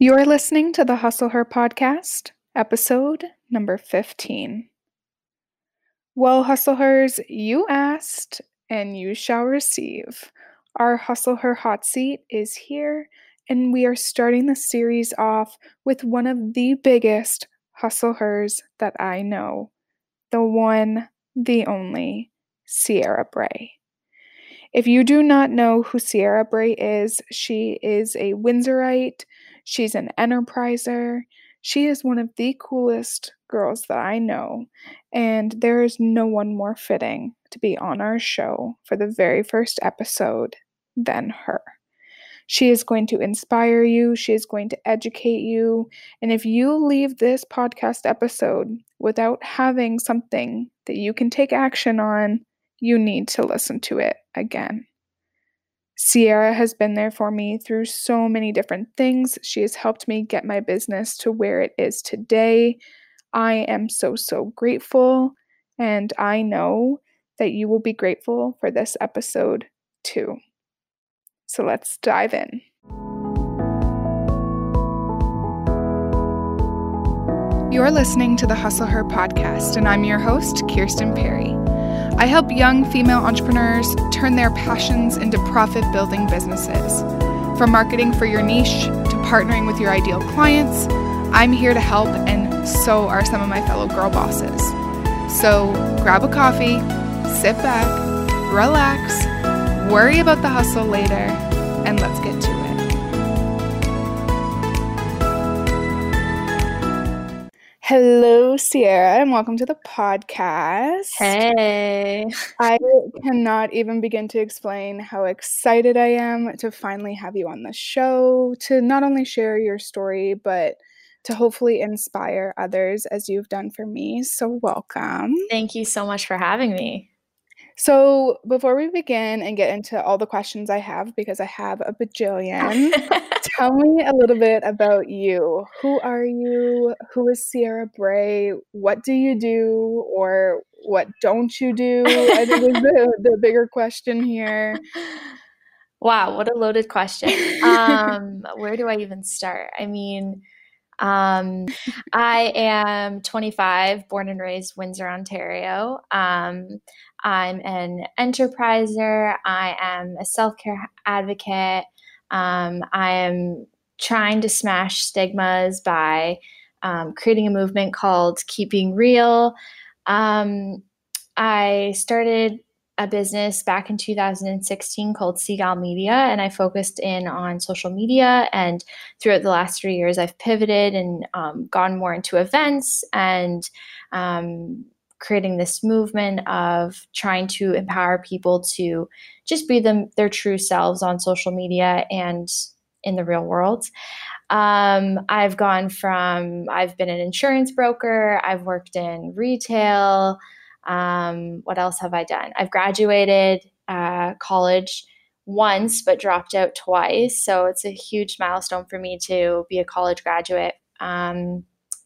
You're listening to the Hustle Her Podcast, episode number 15. Well, Hustle Hers, you asked and you shall receive. Our Hustle Her hot seat is here, and we are starting the series off with one of the biggest Hustle Hers that I know, the one, the only, Sierra Bray. If you do not know who Sierra Bray is, she is a Windsorite. She's an enterpriser. She is one of the coolest girls that I know, and there is no one more fitting to be on our show for the very first episode than her. She is going to inspire you. She is going to educate you. And if you leave this podcast episode without having something that you can take action on, you need to listen to it again. Sierra has been there for me through so many different things. She has helped me get my business to where it is today. I am so, so grateful, and I know that you will be grateful for this episode too. So let's dive in. You're listening to the Hustle Her Podcast, and I'm your host, Kirsten Perry. I help young female entrepreneurs turn their passions into profit-building businesses. From marketing for your niche to partnering with your ideal clients, I'm here to help, and so are some of my fellow girl bosses. So grab a coffee, sit back, relax, worry about the hustle later, and let's get to it. Hello, Sierra, and welcome to the podcast. Hey. I cannot even begin to explain how excited I am to finally have you on the show, to not only share your story, but to hopefully inspire others as you've done for me. So welcome. Thank you so much for having me. So before we begin and get into all the questions I have, because I have a bajillion, tell me a little bit about you. Who are you? Who is Sierra Bray? What do you do, or what don't you do? I think is the bigger question here. Wow, what a loaded question. Where do I even start? I mean, I am 25, born and raised Windsor, Ontario. I'm an enterpriser. I am a self-care advocate. I am trying to smash stigmas by creating a movement called Keep It Real. I started a business back in 2016 called Seagal Media, and I focused in on social media. And throughout the last 3 years, I've pivoted and gone more into events and creating this movement of trying to empower people to just be their true selves on social media and in the real world. I've been an insurance broker. I've worked in retail. What else have I done? I've graduated college once, but dropped out twice. So it's a huge milestone for me to be a college graduate.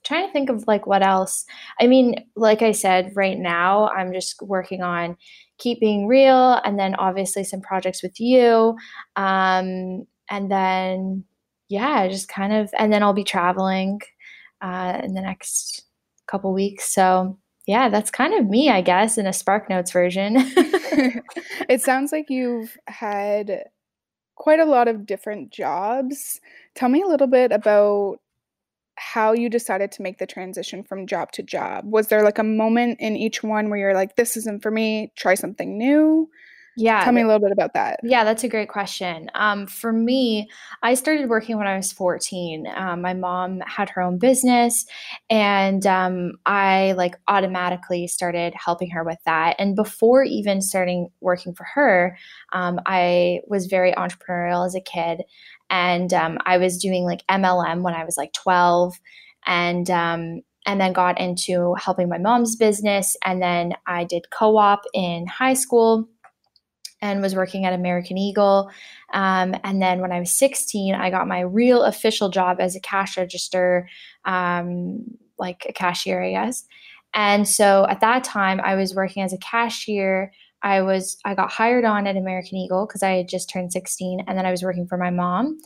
Trying to think of what else. I mean, like I said, right now I'm just working on Keep It Real, and then obviously some projects with you. And then, just kind of, and then I'll be traveling in the next couple weeks. So yeah, that's kind of me, I guess, in a SparkNotes version. It sounds like you've had quite a lot of different jobs. Tell me a little bit about how you decided to make the transition from job to job. Was there a moment in each one where you're like, this isn't for me, try something new? Yeah. Tell me a little bit about that. Yeah, that's a great question. For me, I started working when I was 14. My mom had her own business, and I automatically started helping her with that. And before even starting working for her, I was very entrepreneurial as a kid. And I was doing MLM when I was 12, and then got into helping my mom's business. And then I did co-op in high school and was working at American Eagle. And then when I was 16, I got my real official job as a cash register, a cashier, I guess. And so at that time I was working as a cashier. I got hired on at American Eagle because I had just turned 16, and then I was working for my mom.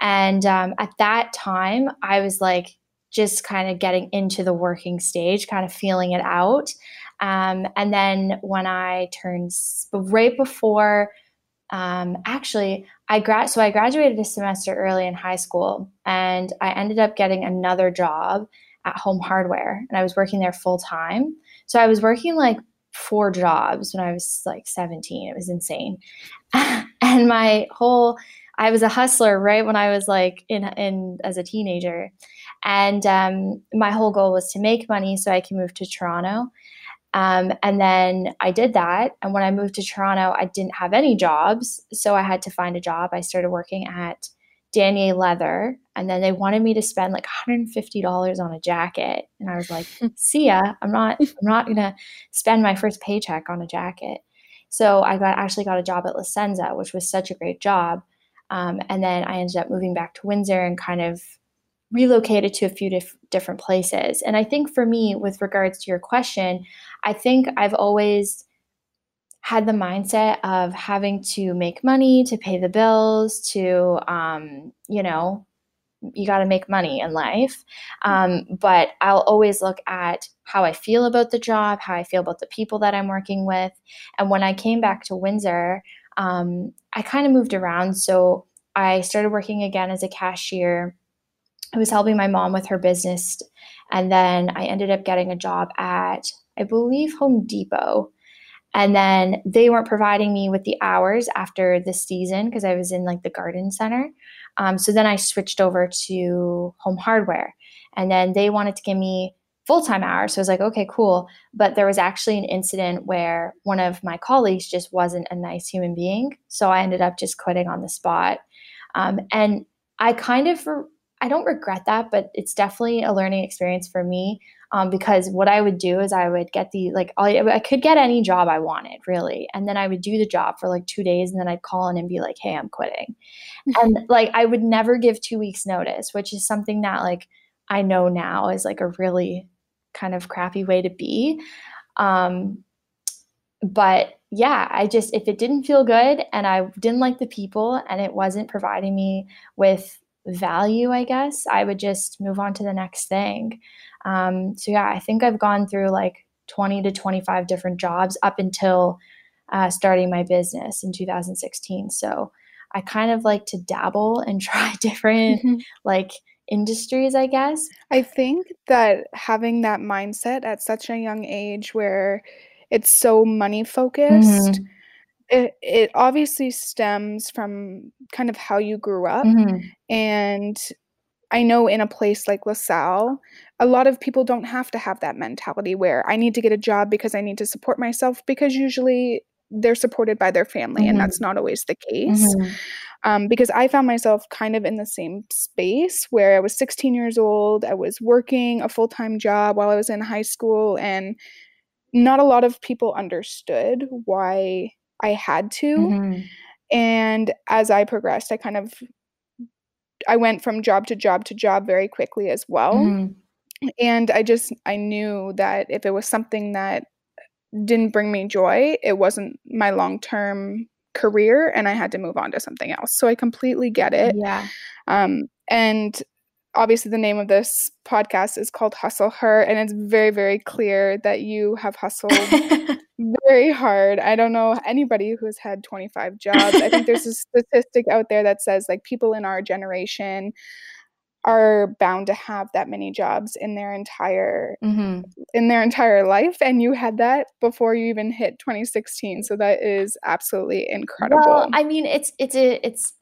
And at that time, I was like just kind of getting into the working stage, kind of feeling it out. And then when I turned right before, I graduated a semester early in high school, and I ended up getting another job at Home Hardware, and I was working there full time. So I was working like 4 jobs when I was like 17. It was insane. And I was a hustler right when I was like in as a teenager. And my whole goal was to make money so I could move to Toronto. And then I did that. And when I moved to Toronto, I didn't have any jobs. So I had to find a job. I started working at Danier Leather. And then they wanted me to spend like $150 on a jacket. And I was like, see ya, I'm not going to spend my first paycheck on a jacket. So I actually got a job at La Senza, which was such a great job. And then I ended up moving back to Windsor and kind of relocated to a few different places. And I think for me, with regards to your question, I think I've always had the mindset of having to make money, to pay the bills, to, you got to make money in life. But I'll always look at how I feel about the job, how I feel about the people that I'm working with. And when I came back to Windsor, I kind of moved around. So I started working again as a cashier. I was helping my mom with her business. And then I ended up getting a job at, I believe, Home Depot. And then they weren't providing me with the hours after the season because I was in like the garden center. So then I switched over to Home Hardware. And then they wanted to give me full-time hours. So I was like, okay, cool. But there was actually an incident where one of my colleagues just wasn't a nice human being. So I ended up just quitting on the spot. And I kind of, I don't regret that, but it's definitely a learning experience for me. Because what I would do is I would get I could get any job I wanted, really. And then I would do the job for like 2 days, and then I'd call in and be like, hey, I'm quitting. And like, I would never give 2 weeks notice, which is something that like, I know now is like a really kind of crappy way to be. But yeah, if it didn't feel good and I didn't like the people and it wasn't providing me with value, I guess, I would just move on to the next thing. So yeah, I think I've gone through like 20 to 25 different jobs up until starting my business in 2016. So I kind of like to dabble and try different like industries, I guess. I think that having that mindset at such a young age where it's so money focused, it obviously stems from kind of how you grew up. And I know in a place like LaSalle, a lot of people don't have to have that mentality where I need to get a job because I need to support myself, because usually they're supported by their family, and that's not always the case. Because I found myself kind of in the same space where I was 16 years old. I was working a full-time job while I was in high school, and not a lot of people understood why I had to. And as I progressed, I went from job to job to job very quickly as well. And I knew that if it was something that didn't bring me joy, it wasn't my long-term career, and I had to move on to something else. So I completely get it. Yeah. And obviously the name of this podcast is called Hustle Her, and it's very, very clear that you have hustled very hard. I don't know anybody who's had 25 jobs. I think there's a statistic out there that says like people in our generation are bound to have that many jobs in their entire life, and you had that before you even hit 2016. So that is absolutely incredible. Well, I mean, I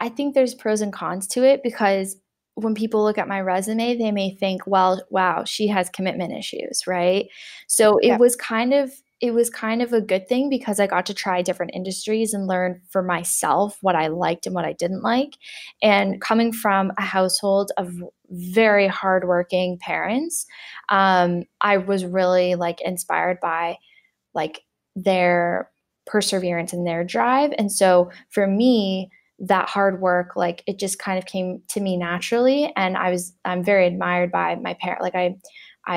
think there's pros and cons to it, because when people look at my resume, they may think, well, wow, she has commitment issues, right? So it was kind of a good thing, because I got to try different industries and learn for myself what I liked and what I didn't like. And coming from a household of very hardworking parents, I was really like inspired by like their perseverance and their drive. And so for me, that hard work, like it just kind of came to me naturally. And I'm very admired by my parents. Like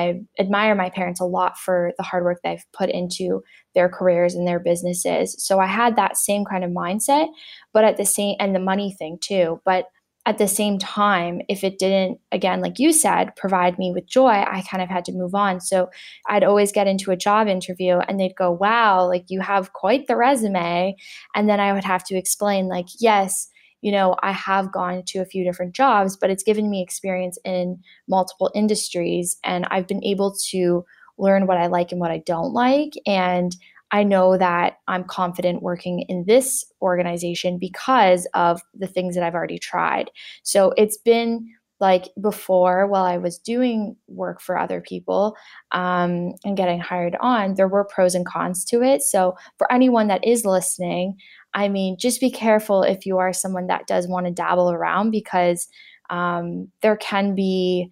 I admire my parents a lot for the hard work they've put into their careers and their businesses. So I had that same kind of mindset, but the money thing too. But at the same time, if it didn't, again, like you said, provide me with joy, I kind of had to move on. So I'd always get into a job interview and they'd go, wow, like you have quite the resume. And then I would have to explain like, yes, you know, I have gone to a few different jobs, but it's given me experience in multiple industries and I've been able to learn what I like and what I don't like. And I know that I'm confident working in this organization because of the things that I've already tried. So it's been like before, while I was doing work for other people and getting hired on, there were pros and cons to it. So for anyone that is listening, I mean, just be careful if you are someone that does want to dabble around, because there can be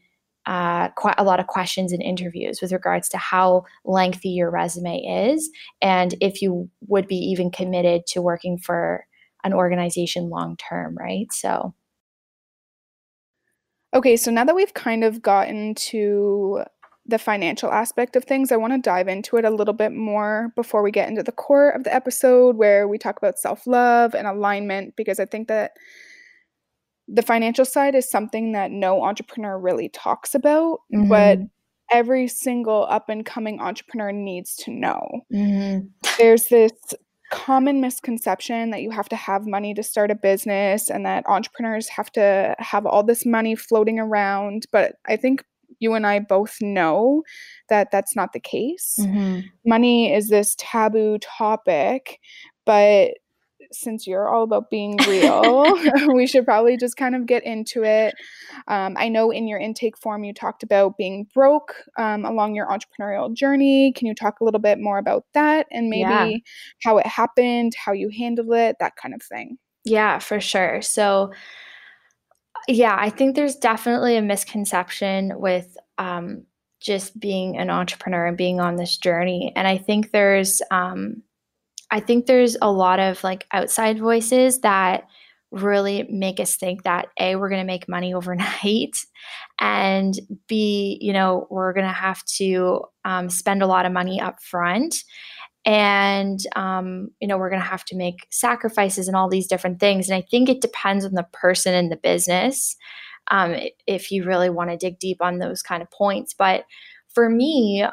quite a lot of questions in interviews with regards to how lengthy your resume is and if you would be even committed to working for an organization long term, right? So, okay, so now that we've kind of gotten to the financial aspect of things, I want to dive into it a little bit more before we get into the core of the episode where we talk about self-love and alignment, because I think that the financial side is something that no entrepreneur really talks about, mm-hmm. but every single up-and-coming entrepreneur needs to know. Mm-hmm. There's this common misconception that you have to have money to start a business and that entrepreneurs have to have all this money floating around, but I think you and I both know that that's not the case. Mm-hmm. Money is this taboo topic, but since you're all about being real, we should probably just kind of get into it. I know in your intake form, you talked about being broke along your entrepreneurial journey. Can you talk a little bit more about that and maybe how it happened, how you handled it, that kind of thing? Yeah, for sure. So yeah, I think there's definitely a misconception with just being an entrepreneur and being on this journey. And I think there's a lot of like outside voices that really make us think that A, we're going to make money overnight, and B, you know, we're going to have to spend a lot of money up front, and you know, we're going to have to make sacrifices and all these different things. And I think it depends on the person and the business if you really want to dig deep on those kind of points. But for me,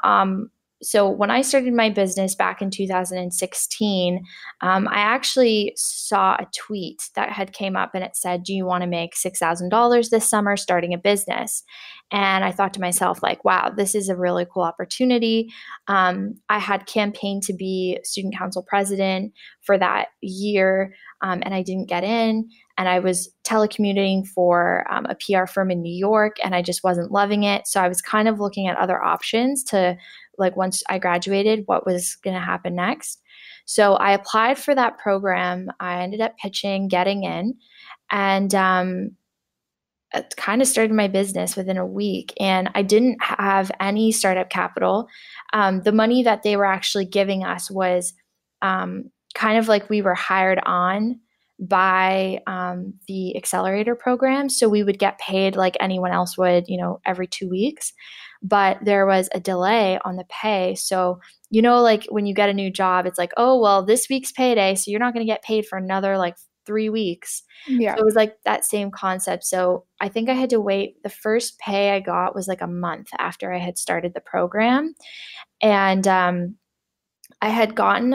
so when I started my business back in 2016, I actually saw a tweet that had came up and it said, do you want to make $6,000 this summer starting a business? And I thought to myself like, wow, this is a really cool opportunity. I had campaigned to be student council president for that year, and I didn't get in. And I was telecommuting for a PR firm in New York, and I just wasn't loving it. So I was kind of looking at other options to like once I graduated, what was going to happen next. So I applied for that program. I ended up pitching, getting in, and kind of started my business within a week. And I didn't have any startup capital. The money that they were actually giving us was kind of like we were hired on by the accelerator program. So we would get paid like anyone else would, you know, every 2 weeks. But there was a delay on the pay. So, you know, like when you get a new job, it's like, oh, well, this week's payday, so you're not going to get paid for another like 3 weeks. Yeah. So it was like that same concept. So I think I had to wait. The first pay I got was like a month after I had started the program. And I had gotten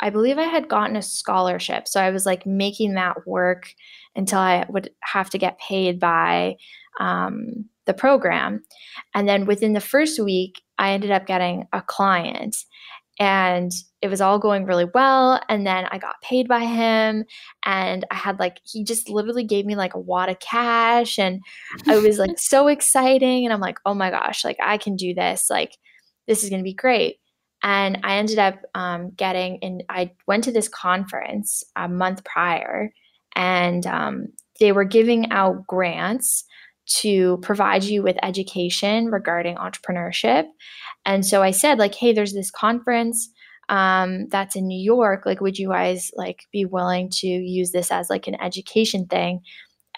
I believe I had gotten a scholarship. So I was like making that work until I would have to get paid by the program. And then within the first week, I ended up getting a client, and it was all going really well. And then I got paid by him, and I had like, he just literally gave me like a wad of cash, and I was like so exciting. And I'm like, oh my gosh, like I can do this. Like this is going to be great. And I ended up I went to this conference a month prior, and they were giving out grants to provide you with education regarding entrepreneurship. And so I said like, hey, there's this conference that's in New York. Like, would you guys like be willing to use this as like an education thing?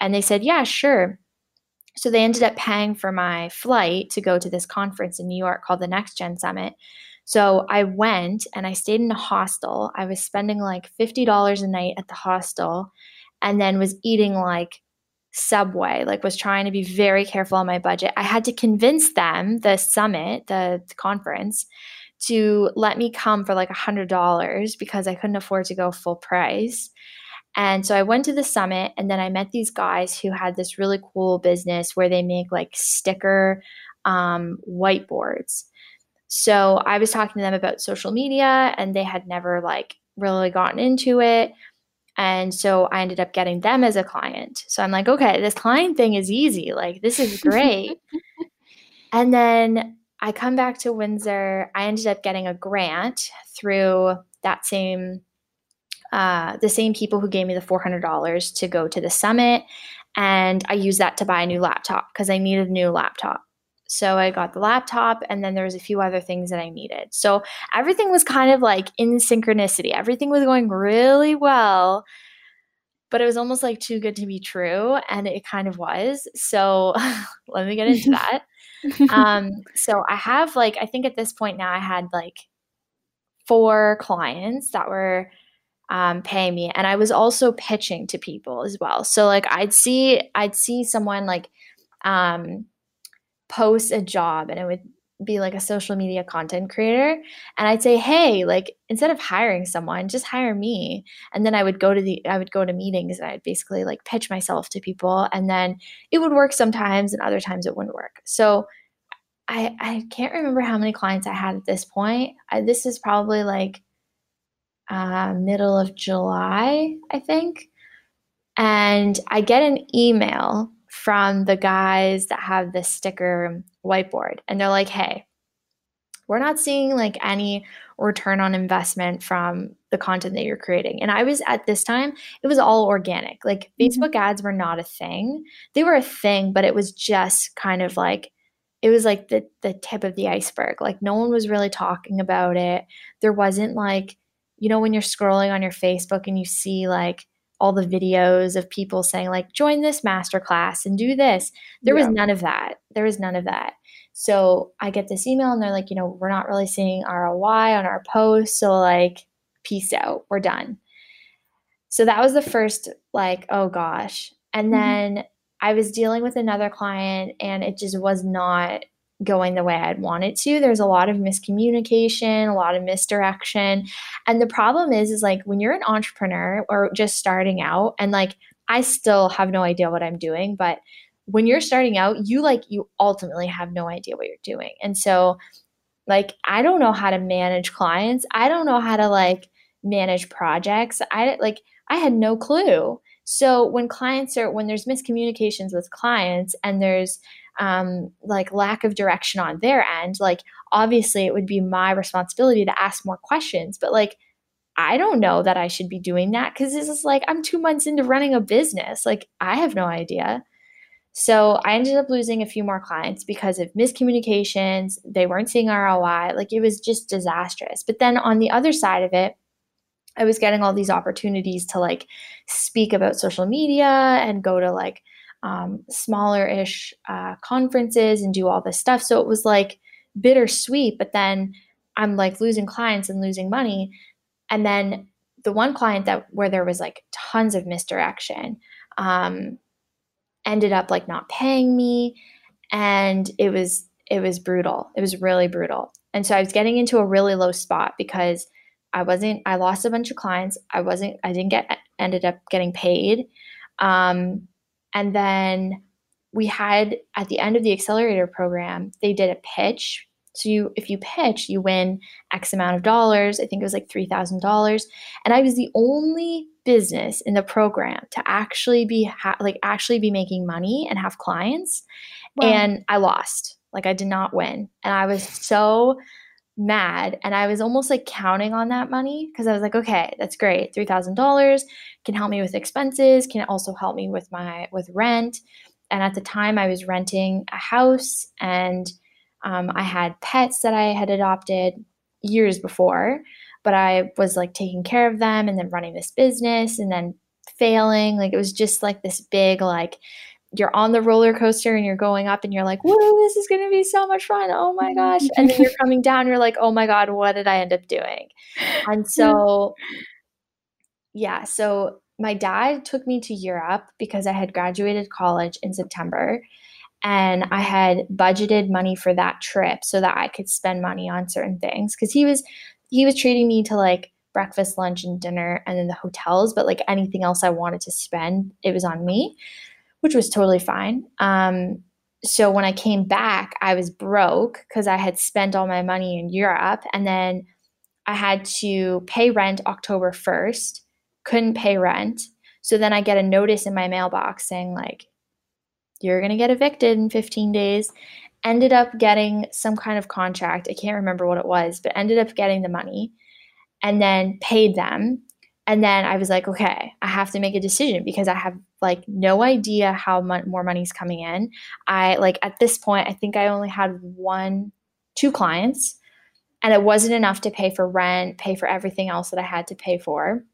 And they said, yeah, sure. So they ended up paying for my flight to go to this conference in New York called the Next Gen Summit. So I went and I stayed in a hostel. I was spending like $50 a night at the hostel, and then was eating like Subway, like was trying to be very careful on my budget. I had to convince them, the summit, the conference, to let me come for like $100 because I couldn't afford to go full price. And so I went to the summit, and then I met these guys who had this really cool business where they make like sticker whiteboards. So I was talking to them about social media, and they had never like really gotten into it. And so I ended up getting them as a client. So I'm like, okay, this client thing is easy. Like, this is great. And then I come back to Windsor. I ended up getting a grant through that same the same people who gave me the $400 to go to the summit. And I used that to buy a new laptop because I needed a new laptop. So I got the laptop, and then there was a few other things that I needed. So everything was kind of like in synchronicity. Everything was going really well, but it was almost like too good to be true. And it kind of was. So let me get into that. So I have like, I think at this point now I had like 4 clients that were paying me. And I was also pitching to people as well. So like I'd see someone like post a job, and it would be like a social media content creator. And I'd say, hey, like instead of hiring someone, just hire me. And then I would go to meetings, and I'd basically like pitch myself to people, and then it would work sometimes and other times it wouldn't work. So I can't remember how many clients I had at this point. This is probably like middle of July, I think. And I get an email from the guys that have the sticker whiteboard, and they're like, hey, we're not seeing like any return on investment from the content that you're creating. And I was, at this time, it was all organic. Like Facebook ads were not a thing. They were a thing, but it was just kind of like, it was like the tip of the iceberg. Like no one was really talking about it. There wasn't like, you know, when you're scrolling on your Facebook and you see like all the videos of people saying like, join this masterclass and do this. There was none of that. There was none of that. So I get this email, and they're like, you know, we're not really seeing ROI on our posts. So like, peace out, we're done. So that was the first like, oh gosh. And then I was dealing with another client, and it just was not going the way I'd want it to. There's a lot of miscommunication, a lot of misdirection. And the problem is like when you're an entrepreneur or just starting out, and like, I still have no idea what I'm doing, but when you're starting out, you ultimately have no idea what you're doing. And so like, I don't know how to manage clients. I don't know how to like manage projects. I had no clue. So when there's miscommunications with clients, and there's like lack of direction on their end, like obviously it would be my responsibility to ask more questions, but like, I don't know that I should be doing that, because this is like, I'm 2 months into running a business. Like I have no idea. So I ended up losing a few more clients because of miscommunications. They weren't seeing ROI. Like it was just disastrous. But then on the other side of it, I was getting all these opportunities to like speak about social media and go to like smaller-ish conferences and do all this stuff. So it was like bittersweet, but then I'm like losing clients and losing money. And then the one client where there was like tons of misdirection ended up like not paying me. And it was brutal. It was really brutal. And so I was getting into a really low spot because I lost a bunch of clients. Ended up getting paid. And then we had, at the end of the accelerator program, they did a pitch. So if you pitch, you win X amount of dollars. I think it was like $3,000. And I was the only business in the program to actually be actually be making money and have clients. Wow. And I lost. Like I did not win. And I was so mad. And I was almost like counting on that money, because I was like, okay, that's great. $3,000 can help me with expenses, can also help me with with rent. And at the time I was renting a house, and I had pets that I had adopted years before, but I was like taking care of them and then running this business and then failing. Like it was just like this big, like you're on the roller coaster and you're going up and you're like, whoa, this is going to be so much fun. Oh my gosh. And then you're coming down. You're like, oh my God, what did I end up doing? And so, yeah. So my dad took me to Europe because I had graduated college in September and I had budgeted money for that trip so that I could spend money on certain things. Cause he was treating me to like breakfast, lunch, and dinner, and then the hotels, but like anything else I wanted to spend, it was on me, which was totally fine. So when I came back, I was broke because I had spent all my money in Europe, and then I had to pay rent October 1st, couldn't pay rent. So then I get a notice in my mailbox saying like, you're going to get evicted in 15 days. Ended up getting some kind of contract. I can't remember what it was, but ended up getting the money and then paid them. And then I was like, okay, I have to make a decision because I have like no idea how much more money's coming in. I like at this point, I think I only had two clients. And it wasn't enough to pay for rent, pay for everything else that I had to pay for.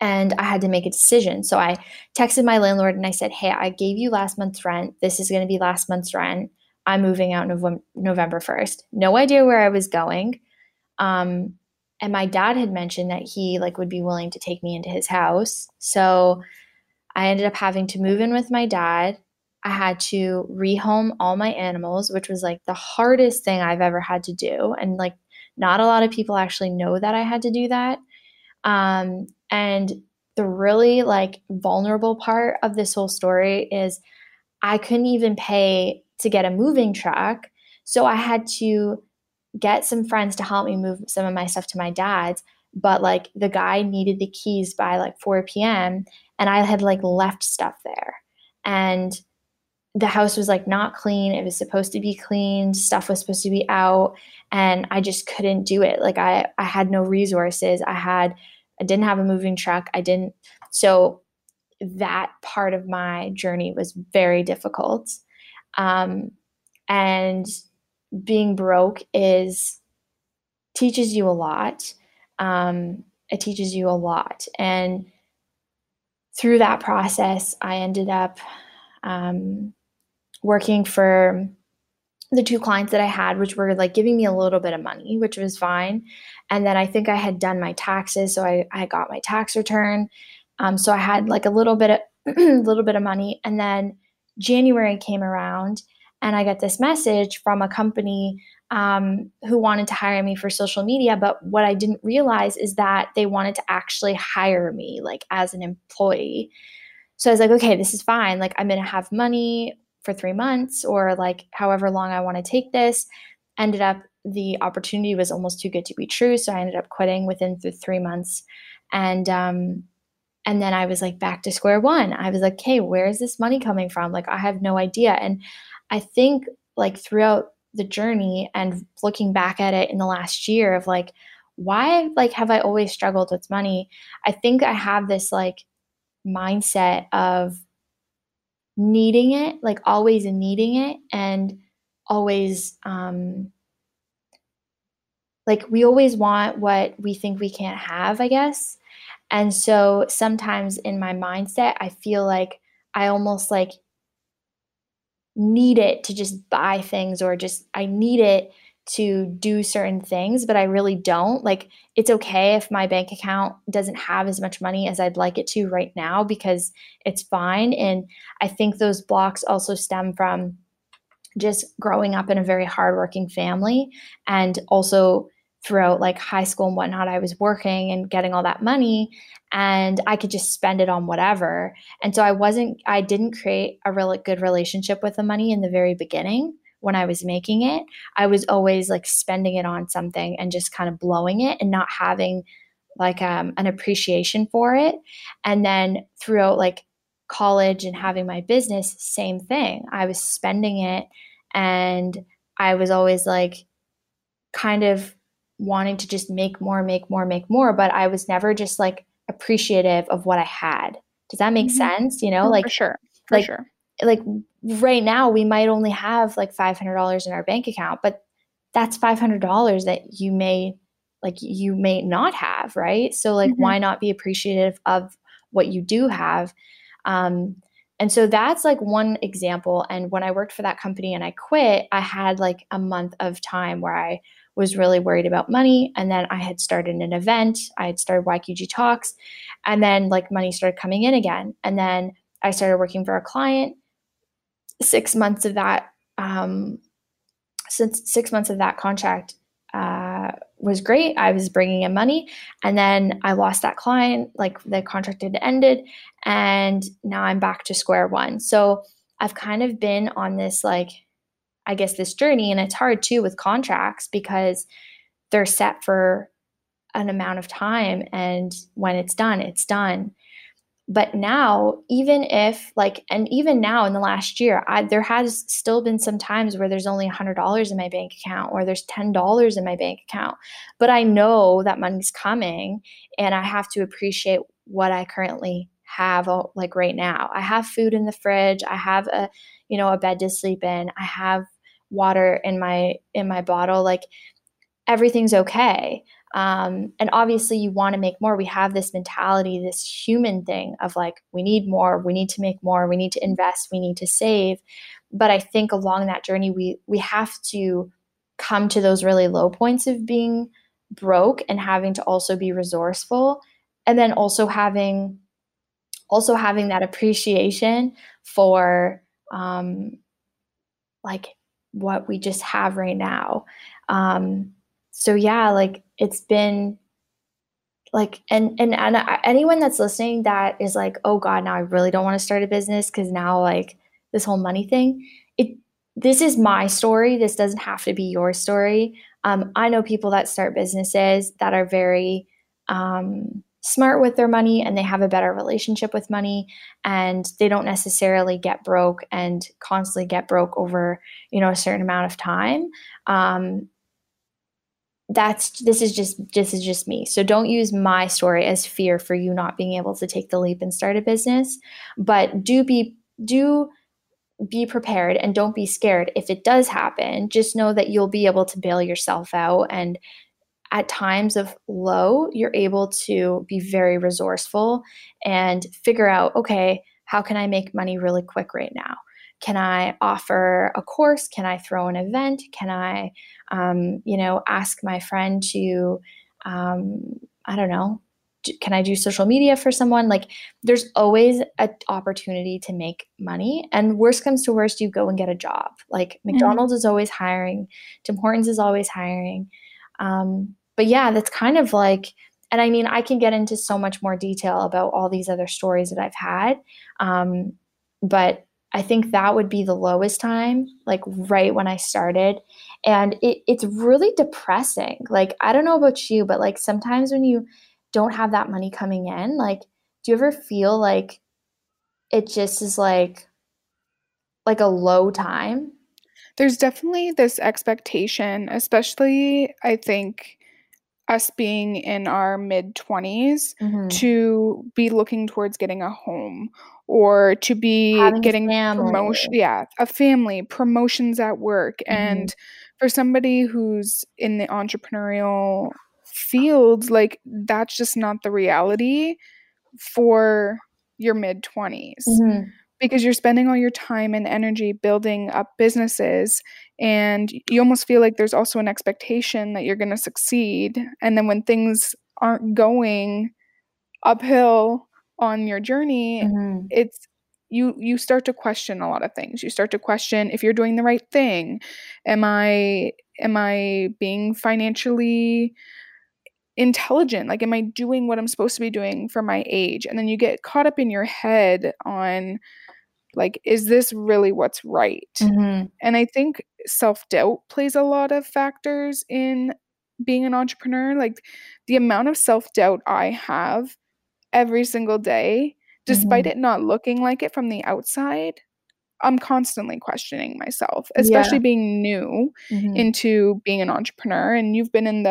And I had to make a decision. So I texted my landlord and I said, hey, I gave you last month's rent. This is going to be last month's rent. I'm moving out November 1st. No idea where I was going. And my dad had mentioned that he like would be willing to take me into his house. So I ended up having to move in with my dad. I had to rehome all my animals, which was like the hardest thing I've ever had to do. And like not a lot of people actually know that I had to do that. And the really like vulnerable part of this whole story is I couldn't even pay to get a moving truck. So I had to get some friends to help me move some of my stuff to my dad's. But like the guy needed the keys by like 4 p.m. and I had like left stuff there. And the house was like not clean. It was supposed to be cleaned. Stuff was supposed to be out. And I just couldn't do it. Like I had no resources. I didn't have a moving truck. So that part of my journey was very difficult. And being broke teaches you a lot. It teaches you a lot. And through that process, I ended up working for the two clients that I had, which were like giving me a little bit of money, which was fine. And then I think I had done my taxes. So I got my tax return. So I had like a little bit of money. And then January came around and I got this message from a company who wanted to hire me for social media. But what I didn't realize is that they wanted to actually hire me like as an employee. So I was like, okay, this is fine. Like I'm going to have money for 3 months or like however long I want to take this. Ended up the opportunity was almost too good to be true. So I ended up quitting within the 3 months. And then I was like back to square one. I was like, hey, where is this money coming from? Like I have no idea. And I think like throughout the journey and looking back at it in the last year of like, why like have I always struggled with money? I think I have this like mindset of needing it, like always needing it, and always like we always want what we think we can't have, I guess. And so sometimes in my mindset, I feel like I almost like need it to just buy things, or just I need it to do certain things, but I really don't. Like it's okay if my bank account doesn't have as much money as I'd like it to right now, because it's fine. And I think those blocks also stem from just growing up in a very hardworking family, and also throughout like high school and whatnot, I was working and getting all that money and I could just spend it on whatever. And so I didn't create a really good relationship with the money in the very beginning. When I was making it, I was always like spending it on something and just kind of blowing it and not having like an appreciation for it. And then throughout like college and having my business, same thing. I was spending it and I was always like kind of wanting to just make more, but I was never just like appreciative of what I had. Does that make sense? You know, like for sure. Like right now we might only have like $500 in our bank account, but that's $500 that you may not have. Right. So like, why not be appreciative of what you do have? And so that's like one example. And when I worked for that company and I quit, I had like a month of time where I was really worried about money. And then I had started an event. I had started YQG Talks. And then like money started coming in again. And then I started working for a client. 6 months of that, since 6 months of that contract was great. I was bringing in money. And then I lost that client, like the contract had ended. And now I'm back to square one. So I've kind of been on this, like, I guess this journey, and it's hard too with contracts because they're set for an amount of time, and when it's done, it's done. But now, even if like, and even now in the last year, there has still been some times where there's only $100 in my bank account, or there's $10 in my bank account, but I know that money's coming, and I have to appreciate what I currently have. Like right now, I have food in the fridge. I have a, you know, a bed to sleep in. I have water in my bottle. Like everything's okay. And obviously you want to make more. We have this mentality, this human thing of like, we need more, we need to make more, we need to invest, we need to save. But I think along that journey, we have to come to those really low points of being broke and having to also be resourceful. And then also having that appreciation for, like what we just have right now. So yeah, like it's been like, and anyone that's listening that is like, oh God, now I really don't want to start a business, 'cause now like this whole money thing, this is my story. This doesn't have to be your story. I know people that start businesses that are very, smart with their money, and they have a better relationship with money, and they don't necessarily get broke and constantly get broke over, you know, a certain amount of time. This is just me. So don't use my story as fear for you not being able to take the leap and start a business, but do be prepared and don't be scared. If it does happen, just know that you'll be able to bail yourself out, and at times of low, you're able to be very resourceful and figure out, okay, how can I make money really quick right now? Can I offer a course? Can I throw an event? Can I, you know, ask my friend to, I don't know, can I do social media for someone? Like there's always an opportunity to make money, and worst comes to worst, you go and get a job. Like McDonald's is always hiring. Tim Hortons is always hiring. But yeah, that's kind of like, and I mean, I can get into so much more detail about all these other stories that I've had. But I think that would be the lowest time, like right when I started. And it's really depressing. Like, I don't know about you, but like sometimes when you don't have that money coming in, like, do you ever feel like it just is like a low time? There's definitely this expectation, especially I think us being in our mid-20s, to be looking towards getting a home or to be getting promotion, a family, promotions at work. And for somebody who's in the entrepreneurial field, like that's just not the reality for your mid-20s. Because you're spending all your time and energy building up businesses, and you almost feel like there's also an expectation that you're going to succeed. And then when things aren't going uphill on your journey, it's you start to question a lot of things. You start to question if you're doing the right thing. Am I being financially intelligent? Like, am I doing what I'm supposed to be doing for my age? And then you get caught up in your head on like, is this really what's right? And I think self-doubt plays a lot of factors in being an entrepreneur. Like the amount of self-doubt I have every single day, despite it not looking like it from the outside, I'm constantly questioning myself, especially being new into being an entrepreneur. And you've been in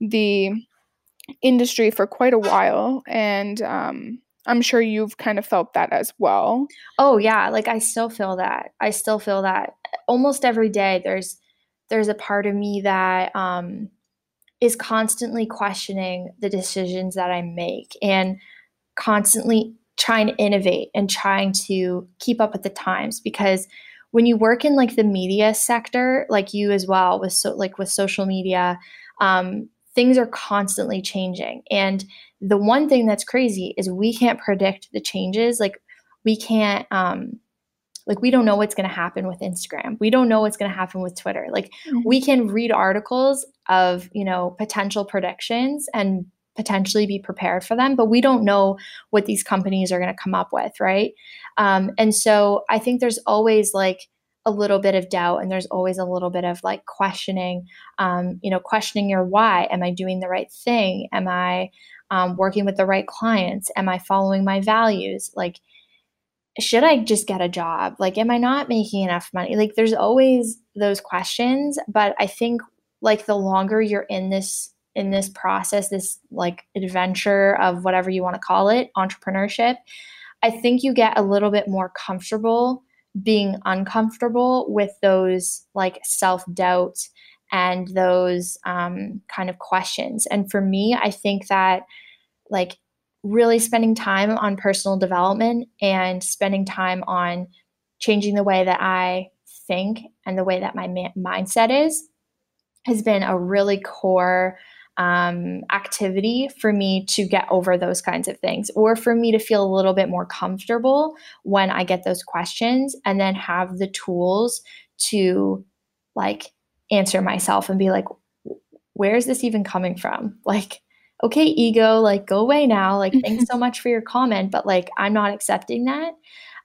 the industry for quite a while, and I'm sure you've kind of felt that as well. Oh yeah, like I still feel that. I still feel that almost every day. There's a part of me that is constantly questioning the decisions that I make, and constantly trying to innovate and trying to keep up with the times, because when you work in like the media sector, like you as well, with so like with social media, things are constantly changing. And the one thing that's crazy is we can't predict the changes. Like we can't, like we don't know what's going to happen with Instagram. We don't know what's going to happen with Twitter. Like we can read articles of, you know, potential predictions and potentially be prepared for them, but we don't know what these companies are going to come up with. Right. And so I think there's always like a little bit of doubt, and there's always a little bit of like questioning, you know, questioning your why. Am I doing the right thing? Am I working with the right clients? Am I following my values? Like, should I just get a job? Like, am I not making enough money? Like, there's always those questions. But I think like the longer you're in this process, this like adventure of whatever you want to call it, entrepreneurship, I think you get a little bit more comfortable being uncomfortable with those like self-doubt and those kind of questions. And for me, I think that like really spending time on personal development and spending time on changing the way that I think and the way that my mindset is has been a really core activity for me to get over those kinds of things, or for me to feel a little bit more comfortable when I get those questions and then have the tools to like answer myself and be like, where is this even coming from? Like, okay, ego, like go away now. Like, thanks so much for your comment, but like, I'm not accepting that.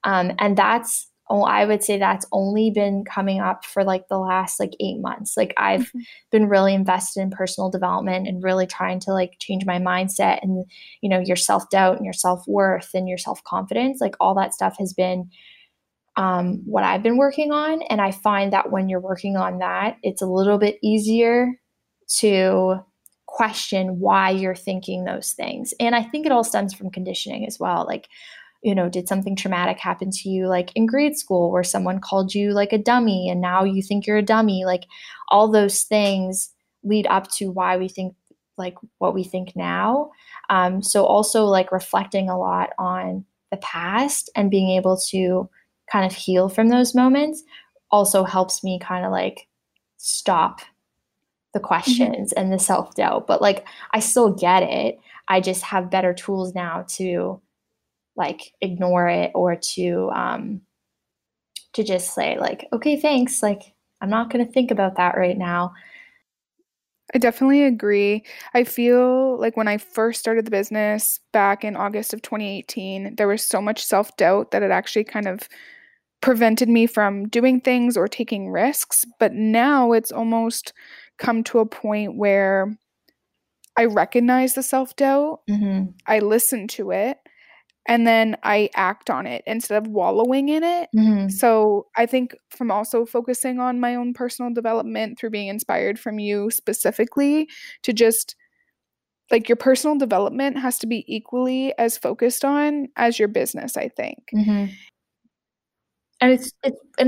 And that's, oh, I would say that's only been coming up for like the last like 8 months. Like I've been really invested in personal development and really trying to like change my mindset and, you know, your self-doubt and your self-worth and your self-confidence, like all that stuff has been what I've been working on. And I find that when you're working on that, it's a little bit easier to question why you're thinking those things. And I think it all stems from conditioning as well. Like, you know, did something traumatic happen to you like in grade school where someone called you like a dummy and now you think you're a dummy? Like all those things lead up to why we think like what we think now. So also like reflecting a lot on the past and being able to kind of heal from those moments also helps me kind of like stop the questions and the self-doubt. But like, I still get it. I just have better tools now to like ignore it, or to just say like, okay, thanks. Like, I'm not going to think about that right now. I definitely agree. I feel like when I first started the business back in August of 2018, there was so much self-doubt that it actually kind of prevented me from doing things or taking risks. But now it's almost come to a point where I recognize the self-doubt, I listen to it, and then I act on it instead of wallowing in it. So I think from also focusing on my own personal development through being inspired from you specifically, to just like your personal development has to be equally as focused on as your business, I think. And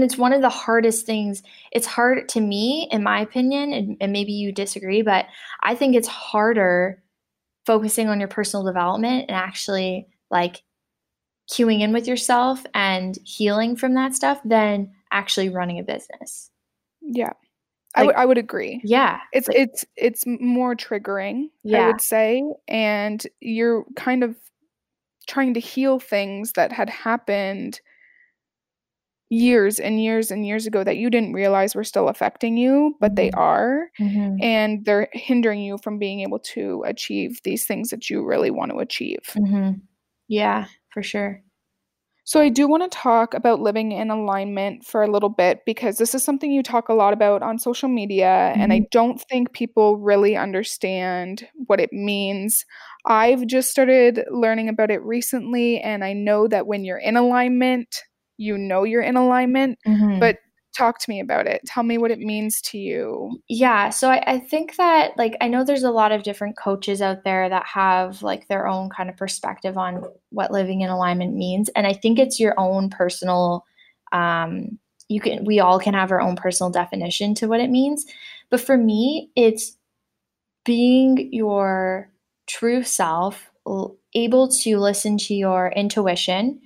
it's one of the hardest things. It's hard to me, in my opinion, and maybe you disagree, but I think it's harder focusing on your personal development and actually like queuing in with yourself and healing from that stuff than actually running a business. Yeah, like, I would agree. Yeah, it's like, it's more triggering, I would say, and you're kind of trying to heal things that had happened years and years and years ago that you didn't realize were still affecting you, but they are, and they're hindering you from being able to achieve these things that you really want to achieve. Yeah, for sure. So I do want to talk about living in alignment for a little bit, because this is something you talk a lot about on social media, and I don't think people really understand what it means. I've just started learning about it recently, and I know that when you're in alignment, you know you're in alignment, but talk to me about it. Tell me what it means to you. Yeah. So I think that like, I know there's a lot of different coaches out there that have like their own kind of perspective on what living in alignment means. And I think it's your own personal, we all can have our own personal definition to what it means. But for me, it's being your true self, able to listen to your intuition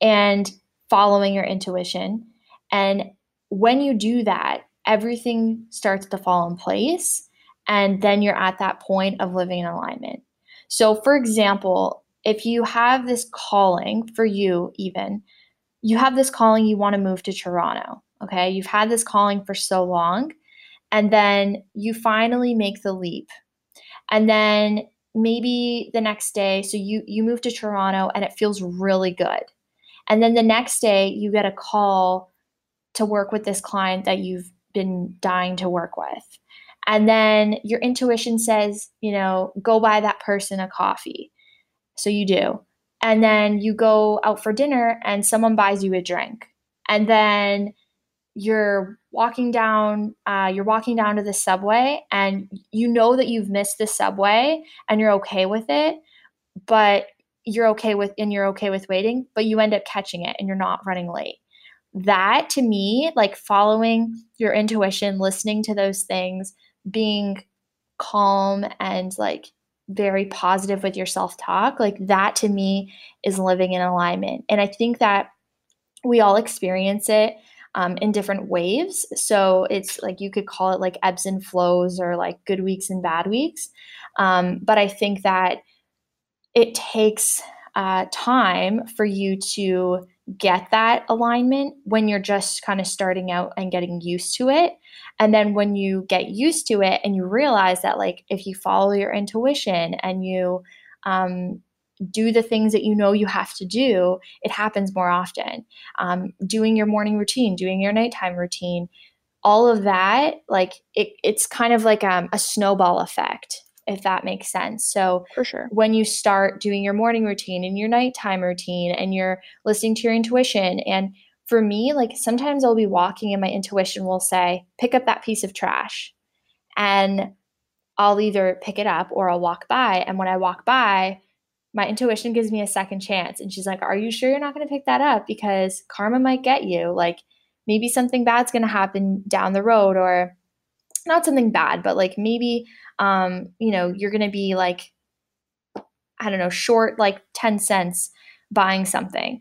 and following your intuition, And when you do that, everything starts to fall in place. And then you're at that point of living in alignment. So for example, if you have this calling for you, even you have this calling, you want to move to Toronto. Okay. You've had this calling for so long, and then you finally make the leap. And then maybe the next day, so you move to Toronto and it feels really good. And then the next day you get a call to work with this client that you've been dying to work with. And then your intuition says, you know, go buy that person a coffee. So you do. And then you go out for dinner and someone buys you a drink. And then you're walking down to the subway, and you know that you've missed the subway and you're okay with it, but you're okay with waiting, but you end up catching it and you're not running late. That to me, like following your intuition, listening to those things, being calm and like very positive with your self-talk, like that to me is living in alignment. And I think that we all experience it in different waves. So it's like, you could call it like ebbs and flows or like good weeks and bad weeks. But I think that it takes time for you to get that alignment when you're just kind of starting out and getting used to it. And then when you get used to it and you realize that like if you follow your intuition and you do the things that you know you have to do, it happens more often. Doing your morning routine, doing your nighttime routine, all of that, like it's kind of like a snowball effect, if that makes sense. So for sure, when you start doing your morning routine and your nighttime routine and you're listening to your intuition, and for me, like sometimes I'll be walking and my intuition will say, pick up that piece of trash. And I'll either pick it up or I'll walk by. And when I walk by, my intuition gives me a second chance. And she's like, are you sure you're not going to pick that up? Because karma might get you. Like maybe something bad's going to happen down the road, or not something bad, but like maybe you know, you're going to be like, I don't know, short like 10 cents buying something.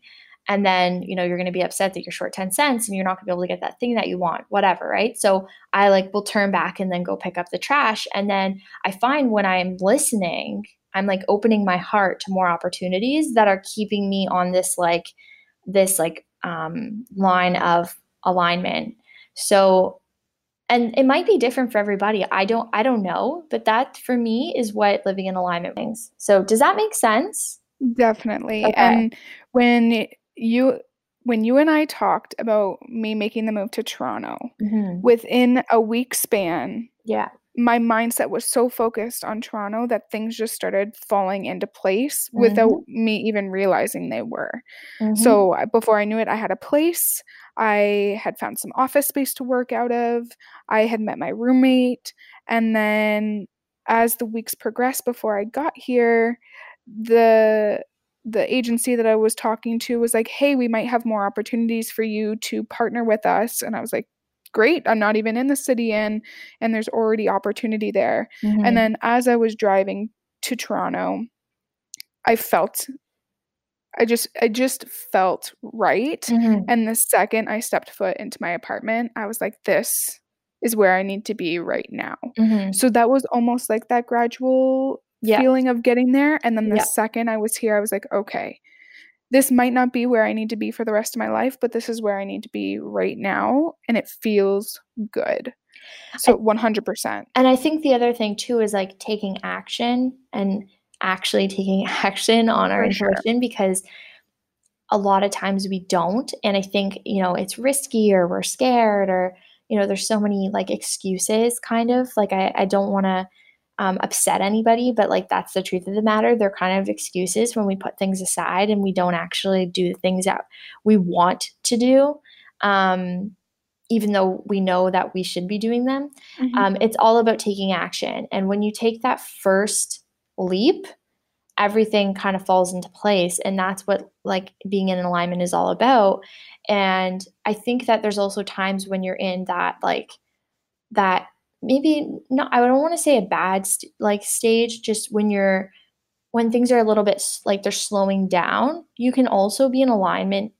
And then, you know, you're going to be upset that you're short 10 cents and you're not going to be able to get that thing that you want, whatever. Right. So I like will turn back and then go pick up the trash. And then I find when I'm listening, I'm like opening my heart to more opportunities that are keeping me on this line of alignment. So, and it might be different for everybody. I don't know, but that for me is what living in alignment means. So does that make sense? Definitely. Okay. And when you and I talked about me making the move to Toronto, mm-hmm. within a week span, yeah, my mindset was so focused on Toronto that things just started falling into place, mm-hmm. without me even realizing they were. Mm-hmm. So before I knew it, I had a place. I had found some office space to work out of. I had met my roommate. And then as the weeks progressed before I got here, the agency that I was talking to was like, hey, we might have more opportunities for you to partner with us. And I was like, great, I'm not even in the city and there's already opportunity there. Mm-hmm. And then as I was driving to Toronto, I just felt right. Mm-hmm. And the second I stepped foot into my apartment, I was like, this is where I need to be right now. Mm-hmm. So that was almost like that gradual feeling of getting there. And then the second I was here, I was like, okay, this might not be where I need to be for the rest of my life, but this is where I need to be right now. And it feels good. So 100%. And I think the other thing too is like taking action and actually taking action on our intuition, because a lot of times we don't. And I think, you know, it's risky or we're scared or, you know, there's so many like excuses kind of like, I don't want to upset anybody, but like, that's the truth of the matter. They're kind of excuses when we put things aside and we don't actually do the things that we want to do. Even though we know that we should be doing them, mm-hmm. It's all about taking action. And when you take that first leap, everything kind of falls into place. And that's what like being in alignment is all about. And I think that there's also times when you're in that, like that maybe not, I don't want to say a bad stage, just when things are a little bit like they're slowing down, you can also be in alignment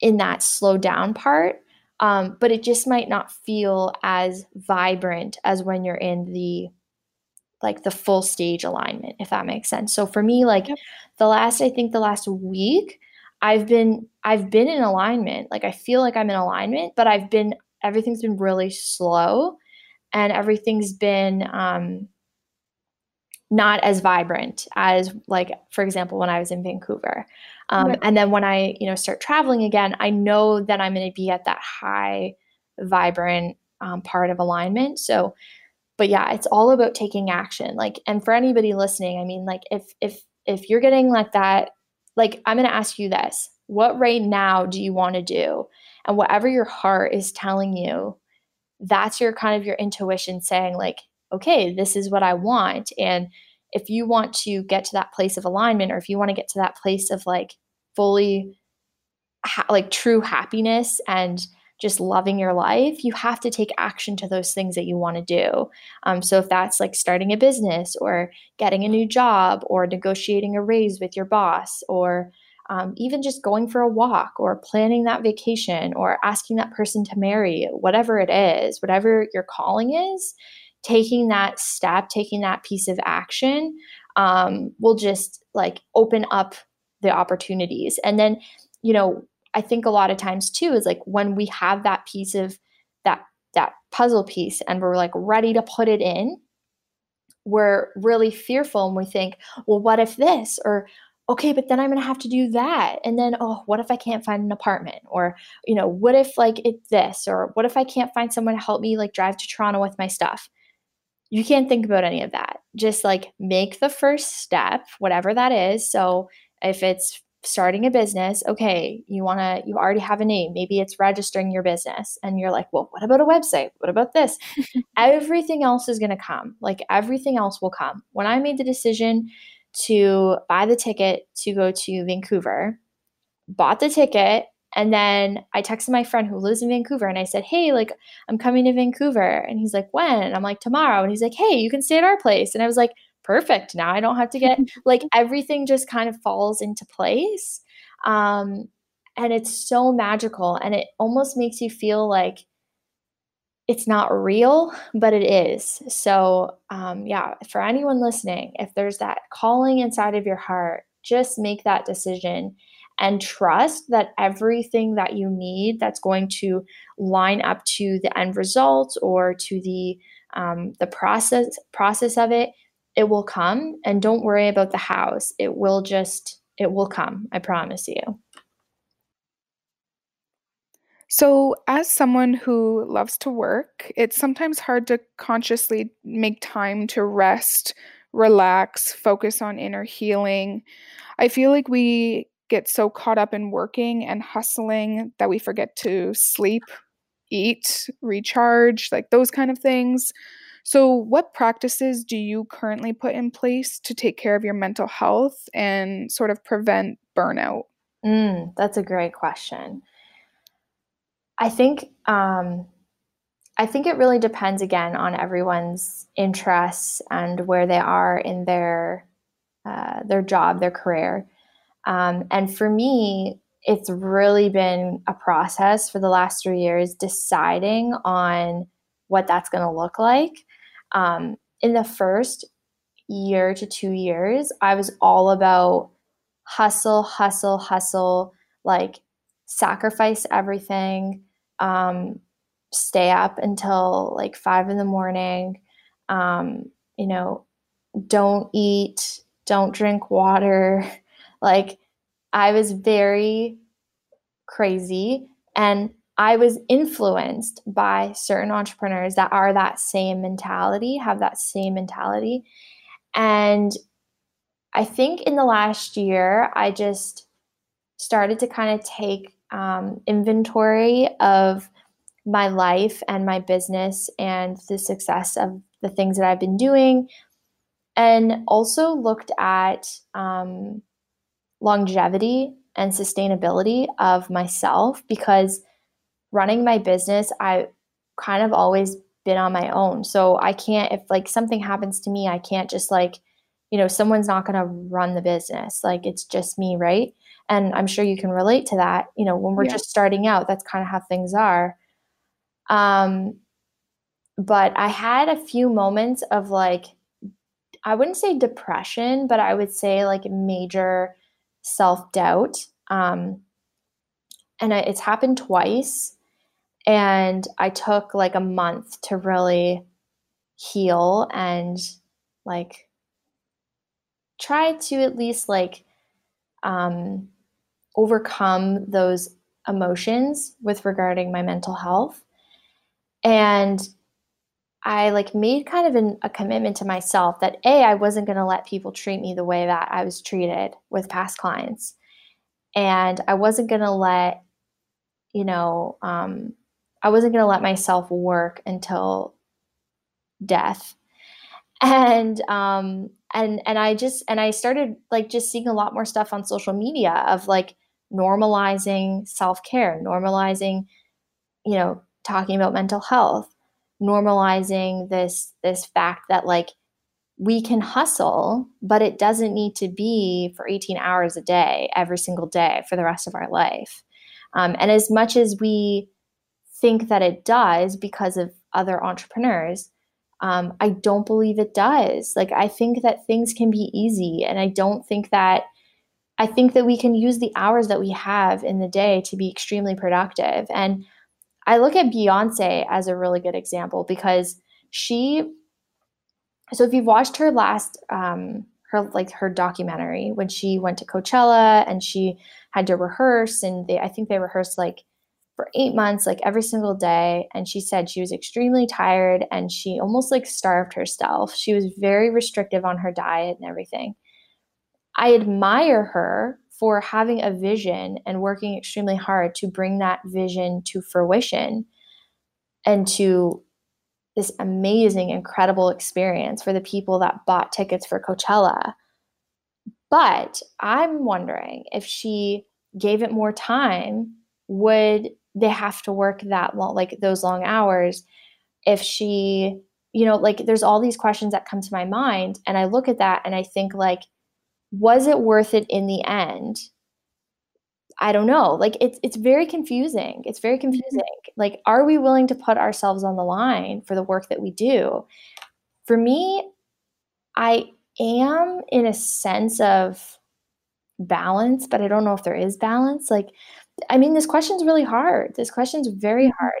in that slow down part. But it just might not feel as vibrant as when you're in the full stage alignment, if that makes sense. So for me, yep. the last week, I've been in alignment. I feel like I'm in alignment, but everything's been really slow and everything's been, not as vibrant as for example, when I was in Vancouver. Right. And then when I, start traveling again, I know that I'm going to be at that high, vibrant, part of alignment. So, but yeah, it's all about taking action. And for anybody listening, if you're getting that, I'm going to ask you this, what right now do you want to do? And whatever your heart is telling you, that's your kind of your intuition saying okay, this is what I want. And if you want to get to that place of alignment, or if you want to get to that place of fully true happiness and just loving your life, you have to take action to those things that you want to do. So if that's starting a business or getting a new job or negotiating a raise with your boss, or even just going for a walk or planning that vacation or asking that person to marry you, whatever it is, whatever your calling is, taking that step, taking that piece of action, will just open up the opportunities. And then, I think a lot of times too is when we have that piece of that puzzle piece and we're ready to put it in, we're really fearful and we think, well, what if this? Or, okay, but then I'm going to have to do that. And then, oh, what if I can't find an apartment? Or, what if it's this? Or what if I can't find someone to help me drive to Toronto with my stuff? You can't think about any of that. Just make the first step, whatever that is. So if it's starting a business, okay, you already have a name. Maybe it's registering your business and you're well, what about a website? What about this? Everything else is going to come. Everything else will come. When I made the decision to buy the ticket to go to Vancouver, bought the ticket. And then I texted my friend who lives in Vancouver and I said, hey, I'm coming to Vancouver. And he's like, when? And I'm like, tomorrow. And he's like, hey, you can stay at our place. And I was like, perfect. Now I don't have to get everything just kind of falls into place. And it's so magical. And it almost makes you feel it's not real, but it is. So, yeah, for anyone listening, if there's that calling inside of your heart, just make that decision and trust that everything that you need that's going to line up to the end result or to the process of it, it will come. And don't worry about the hows. It will come. I promise you. So as someone who loves to work, it's sometimes hard to consciously make time to rest, relax, focus on inner healing. I feel we get so caught up in working and hustling that we forget to sleep, eat, recharge, those kind of things. So what practices do you currently put in place to take care of your mental health and sort of prevent burnout? That's a great question. I think it really depends again on everyone's interests and where they are in their job, their career. And for me, it's really been a process for the last 3 years deciding on what that's going to look like. In the first year to 2 years, I was all about hustle, sacrifice everything. Stay up until 5 a.m. Don't eat, don't drink water. I was very crazy and I was influenced by certain entrepreneurs that are that same mentality, have that same mentality. And I think in the last year, I just started to kind of take inventory of my life and my business and the success of the things that I've been doing, and also looked at longevity and sustainability of myself, because running my business, I kind of always been on my own. So I can't, if something happens to me, I can't just someone's not going to run the business. It's just me, right? And I'm sure you can relate to that. When we're just starting out, that's kind of how things are. But I had a few moments of like, I wouldn't say depression, but I would say like major self-doubt. And it's happened twice. And I took like a month to really heal and like try to at least like overcome those emotions with regarding my mental health. And I like made kind of a commitment to myself that A, I wasn't going to let people treat me the way that I was treated with past clients. And I wasn't going to let, you know, I wasn't going to let myself work until death. And I started like just seeing a lot more stuff on social media of like normalizing self-care, normalizing, you know, talking about mental health, normalizing this fact that like we can hustle, but it doesn't need to be for 18 hours a day, every single day for the rest of our life. And as much as we think that it does because of other entrepreneurs, I don't believe it does. Like, I think that things can be easy, and I think that we can use the hours that we have in the day to be extremely productive. And I look at Beyonce as a really good example because so if you've watched her last, her documentary when she went to Coachella and she had to rehearse, and I think they rehearsed like for 8 months, like every single day. And she said she was extremely tired and she almost like starved herself. She was very restrictive on her diet and everything. I admire her for having a vision and working extremely hard to bring that vision to fruition and to this amazing, incredible experience for the people that bought tickets for Coachella. But I'm wondering if she gave it more time, would they have to work that long, like those long hours? If she, you know, like there's all these questions that come to my mind, and I look at that and I think like, was it worth it in the end? I don't know. Like it's very confusing. It's very confusing. Like, are we willing to put ourselves on the line for the work that we do? For me, I am in a sense of balance, but I don't know if there is balance. Like, I mean, this question's really hard. This question's very hard.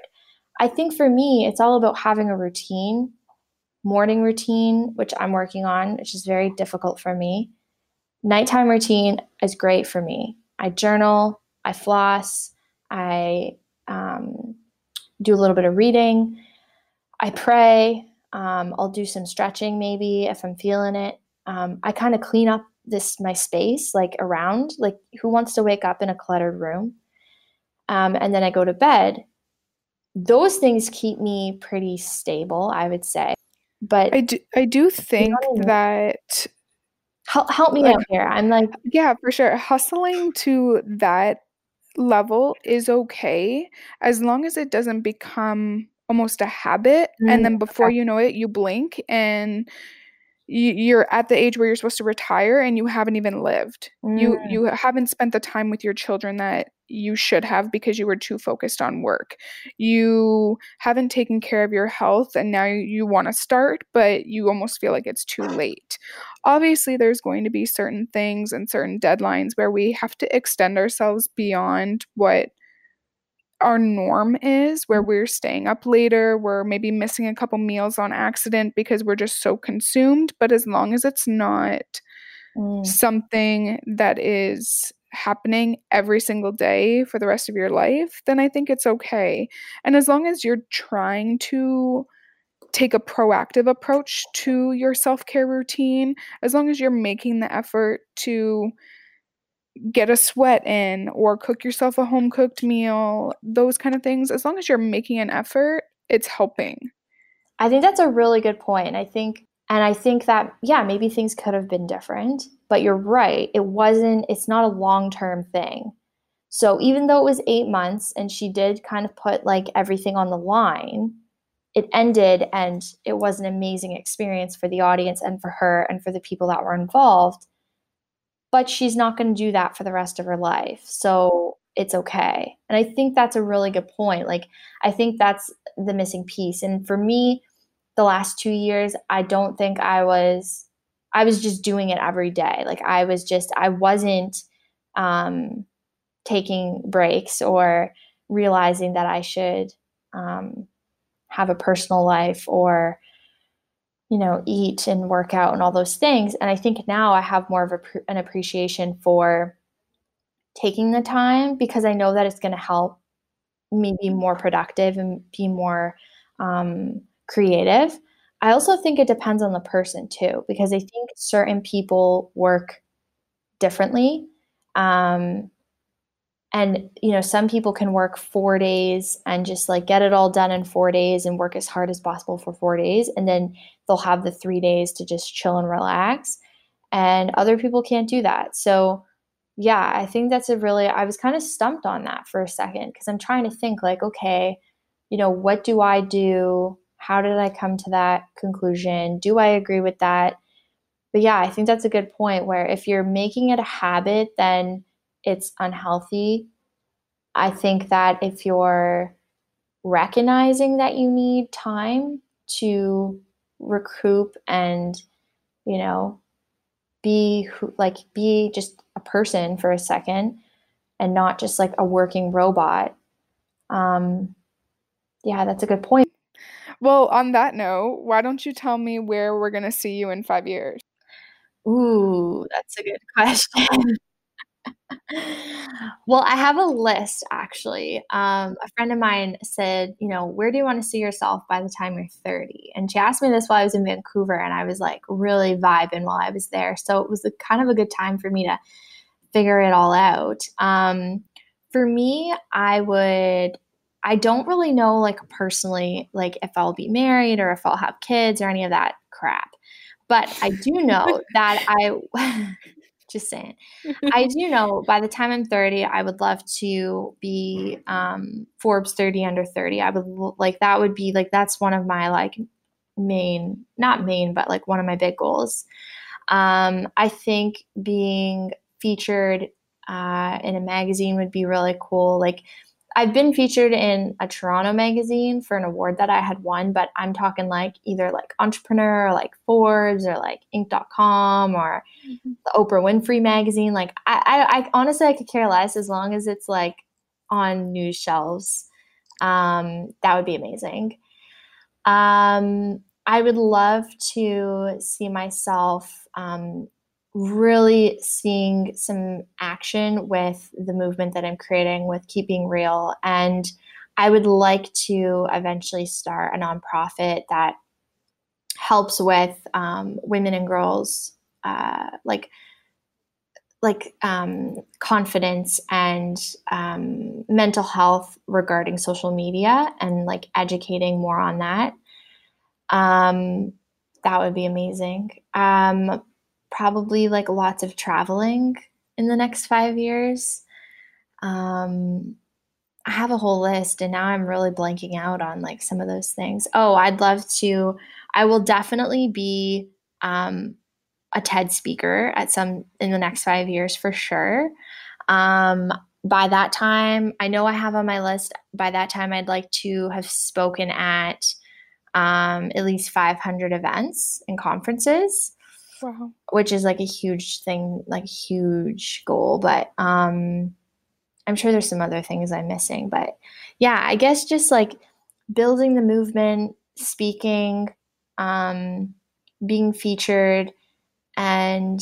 I think for me, it's all about having a routine, morning routine, which I'm working on, which is very difficult for me. Nighttime routine is great for me. I journal, I floss, I do a little bit of reading, I pray, I'll do some stretching maybe if I'm feeling it. I kind of clean up my space like around, like who wants to wake up in a cluttered room? And then I go to bed. Those things keep me pretty stable, I would say. But I do think that... Help me out here. I'm like, yeah, for sure. Hustling to that level is okay as long as it doesn't become almost a habit. Mm-hmm. And then before you know it, you blink and you're at the age where you're supposed to retire and you haven't even lived. Mm. You haven't spent the time with your children that you should have because you were too focused on work. You haven't taken care of your health and now you want to start, but you almost feel like it's too late. Obviously, there's going to be certain things and certain deadlines where we have to extend ourselves beyond what our norm is, where we're staying up later, we're maybe missing a couple meals on accident because we're just so consumed. But as long as it's not something that is happening every single day for the rest of your life, then I think it's okay. And as long as you're trying to take a proactive approach to your self-care routine, as long as you're making the effort to get a sweat in or cook yourself a home-cooked meal, those kind of things, as long as you're making an effort, it's helping. I think that's a really good point. I think that, yeah, maybe things could have been different, but you're right. It's not a long-term thing. So even though it was 8 months and she did kind of put like everything on the line, it ended and it was an amazing experience for the audience and for her and for the people that were involved. But she's not going to do that for the rest of her life. So it's okay. And I think that's a really good point. Like, I think that's the missing piece. And for me, the last 2 years, I don't think I was just doing it every day. Like I wasn't taking breaks or realizing that I should have a personal life or, you know, eat and work out and all those things. And I think now I have more of an appreciation for taking the time, because I know that it's going to help me be more productive and be more creative. I also think it depends on the person too, because I think certain people work differently. And, you know, some people can work 4 days and just like get it all done in 4 days and work as hard as possible for 4 days. And then they'll have the 3 days to just chill and relax. And other people can't do that. So yeah, I think that's I was kind of stumped on that for a second, because I'm trying to think like, okay, you know, what do I do? How did I come to that conclusion? Do I agree with that? But yeah, I think that's a good point, where if you're making it a habit, then it's unhealthy. I think that if you're recognizing that you need time to recoup and, you know, be just a person for a second and not just like a working robot. Yeah, that's a good point. Well, on that note, why don't you tell me where we're going to see you in 5 years? Ooh, that's a good question. Well, I have a list, actually. A friend of mine said, you know, where do you want to see yourself by the time you're 30? And she asked me this while I was in Vancouver, and I was like really vibing while I was there. So it was kind of a good time for me to figure it all out. For me, I don't really know, like, personally, like if I'll be married or if I'll have kids or any of that crap. But I do know that just saying, I do know by the time I'm 30, I would love to be Forbes 30 under 30. I would like, that would be like, that's one of my like not main, but like one of my big goals. I think being featured in a magazine would be really cool. Like, I've been featured in a Toronto magazine for an award that I had won, but I'm talking like either like Entrepreneur or like Forbes or like Inc.com or the Oprah Winfrey magazine. Like I honestly, I could care less as long as it's like on news shelves. That would be amazing. I would love to see myself really seeing some action with the movement that I'm creating with Keep It Real. And I would like to eventually start a nonprofit that helps with women and girls confidence and mental health regarding social media, and like educating more on that. That would be amazing. Probably like lots of traveling in the next 5 years. I have a whole list, and now I'm really blanking out on like some of those things. Oh, I will definitely be a TED speaker in the next 5 years for sure. By that time, I know I have on my list, by that time I'd like to have spoken at at least 500 events and conferences. Wow. Which is like a huge thing, like huge goal. But I'm sure there's some other things I'm missing. But yeah, I guess just like building the movement, speaking, being featured, and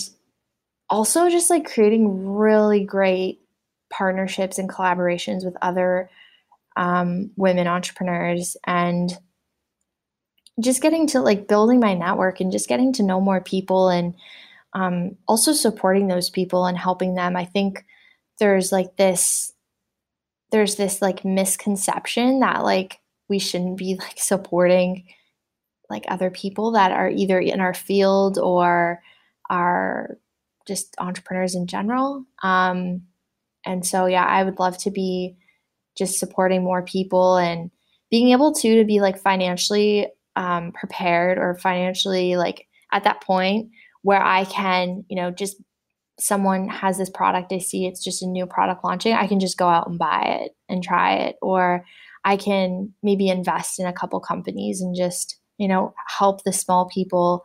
also just like creating really great partnerships and collaborations with other women entrepreneurs, and just getting to like building my network and just getting to know more people, and also supporting those people and helping them. I think there's this like misconception that like we shouldn't be like supporting like other people that are either in our field or are just entrepreneurs in general. And so, yeah, I would love to be just supporting more people and being able to be like financially prepared, or financially like at that point where I can, you know, just someone has this product, I see it's just a new product launching, I can just go out and buy it and try it. Or I can maybe invest in a couple companies and just, you know, help the small people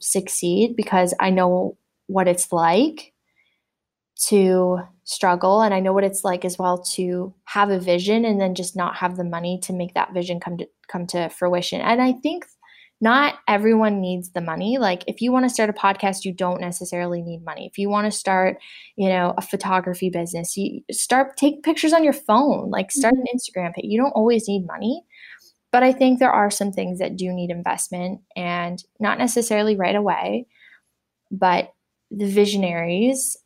succeed, because I know what it's like to struggle. And I know what it's like as well to have a vision and then just not have the money to make that vision come to fruition. And I think not everyone needs the money. Like, if you want to start a podcast, you don't necessarily need money. If you want to start, you know, a photography business, you take pictures on your phone, like start an Instagram page. You don't always need money, but I think there are some things that do need investment, and not necessarily right away, but the visionaries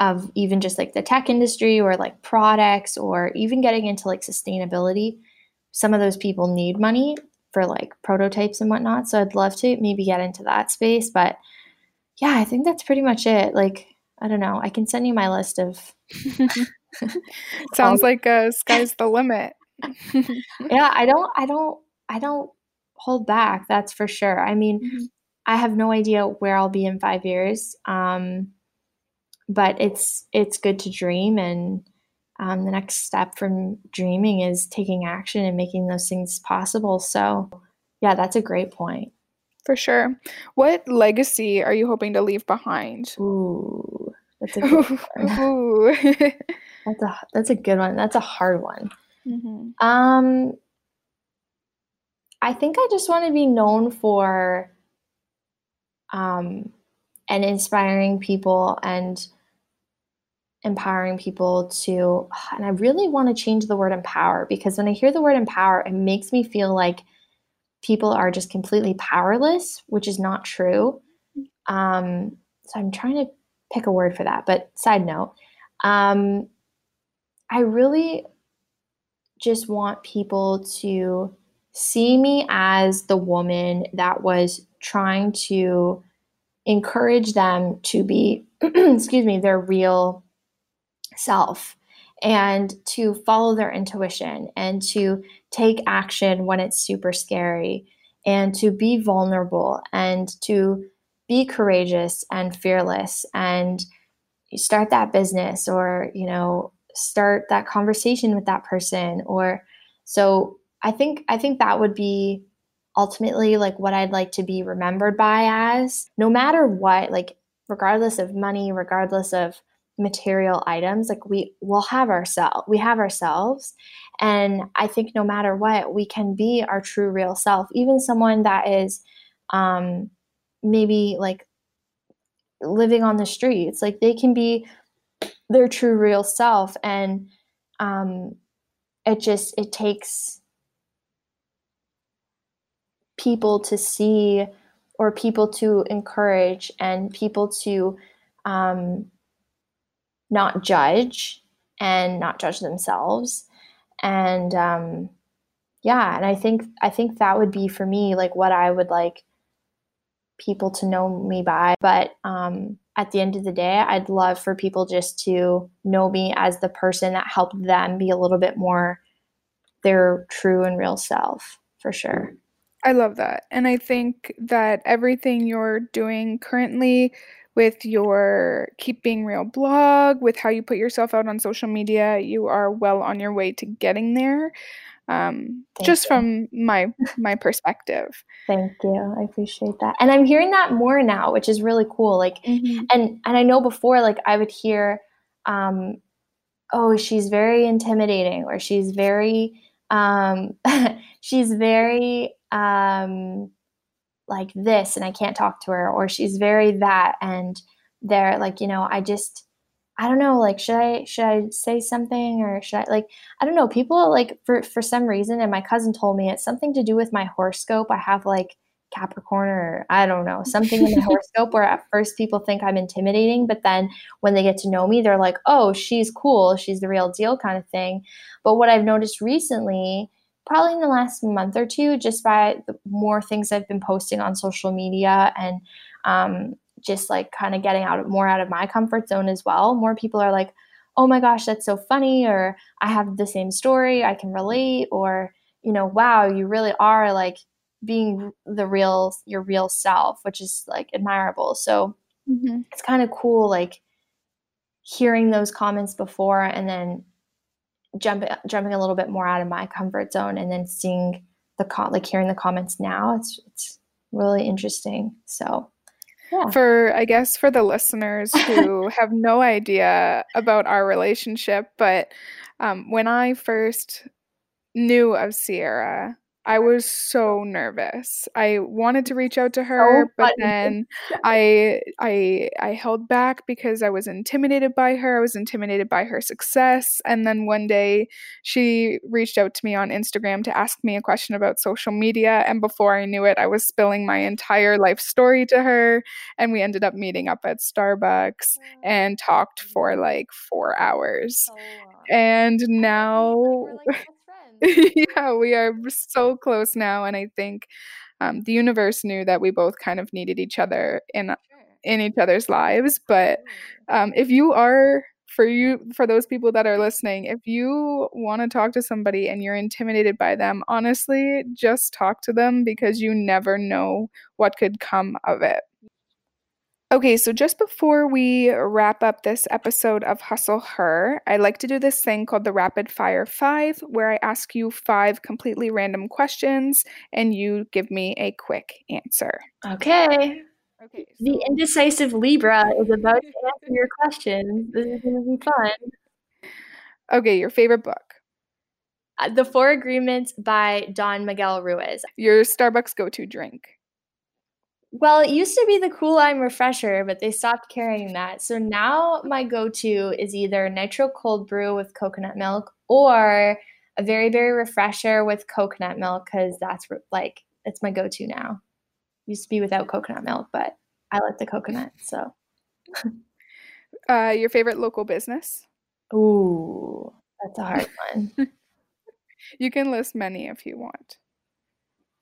of even just like the tech industry, or like products, or even getting into like sustainability, some of those people need money for like prototypes and whatnot. So I'd love to maybe get into that space. But yeah, I think that's pretty much it. Like, I don't know. I can send you my list of. Sounds like sky's the limit. Yeah, I don't hold back. That's for sure. I mean, mm-hmm. I have no idea where I'll be in 5 years. But it's good to dream, and the next step from dreaming is taking action and making those things possible. So yeah, that's a great point. For sure. What legacy are you hoping to leave behind? Ooh, that's a good one. Ooh. That's a good one. That's a hard one. Mm-hmm. I think I just want to be known for and inspiring people and empowering people to, and I really want to change the word empower, because when I hear the word empower, it makes me feel like people are just completely powerless, which is not true. So I'm trying to pick a word for that, but side note, I really just want people to see me as the woman that was trying to encourage them to be, their real self, and to follow their intuition, and to take action when it's super scary, and to be vulnerable, and to be courageous and fearless, and start that business, or, you know, start that conversation with that person. Or so I think that would be ultimately like what I'd like to be remembered by as, no matter what, like regardless of money, regardless of material items, like we have ourselves. And I think no matter what, we can be our true real self, even someone that is maybe like living on the streets, like they can be their true real self. And it takes people to see, or people to encourage, and people to not judge, and not judge themselves. And and I think that would be for me like what I would like people to know me by. But at the end of the day, I'd love for people just to know me as the person that helped them be a little bit more their true and real self, for sure. I love that. And I think that everything you're doing currently with your Keep Being Real blog, with how you put yourself out on social media, you are well on your way to getting there. Just you. From my perspective. Thank you. I appreciate that. And I'm hearing that more now, which is really cool. Like, mm-hmm. and I know before, like I would hear, oh, she's very intimidating, or she's very, like this, and I can't talk to her, or she's very that. And they're like, you know, I don't know, like, should I say something, or should I, like, I don't know, people like for some reason, and my cousin told me it's something to do with my horoscope. I have like Capricorn, or I don't know, something in my horoscope where at first people think I'm intimidating, but then when they get to know me, they're like, oh, she's cool. She's the real deal kind of thing. But what I've noticed recently, probably in the last month or two, just by the more things I've been posting on social media, and just like kind of getting more out of my comfort zone as well, more people are like, oh my gosh, that's so funny, or I have the same story, I can relate, or, you know, wow, you really are like being your real self, which is like admirable. So Mm-hmm. It's kind of cool, like hearing those comments before and then jumping a little bit more out of my comfort zone and then seeing the hearing the comments now. It's really interesting. So yeah. I guess for the listeners who have no idea about our relationship, but when I first knew of Sierra, I was so nervous. I wanted to reach out to her, but then I held back because I was intimidated by her. I was intimidated by her success. And then one day she reached out to me on Instagram to ask me a question about social media. And before I knew it, I was spilling my entire life story to her. And we ended up meeting up at Starbucks and talked for like 4 hours. Oh, wow. And now... Yeah, we are so close now, and I think the universe knew that we both kind of needed each other in each other's lives. But if you are for those people that are listening, if you want to talk to somebody and you're intimidated by them, honestly, just talk to them because you never know what could come of it. Okay, so just before we wrap up this episode of Hustle Her, I like to do this thing called the Rapid Fire 5, where I ask you 5 completely random questions, and you give me a quick answer. Okay. So the indecisive Libra is about to answer your question. This is going to be fun. Okay, your favorite book? The Four Agreements by Don Miguel Ruiz. Your Starbucks go-to drink? Well, it used to be the Cool Lime Refresher, but they stopped carrying that. So now my go-to is either Nitro Cold Brew with coconut milk or a Very Berry Refresher with coconut milk because it's my go-to now. Used to be without coconut milk, but I like the coconut. So, your favorite local business? Ooh, that's a hard one. You can list many if you want.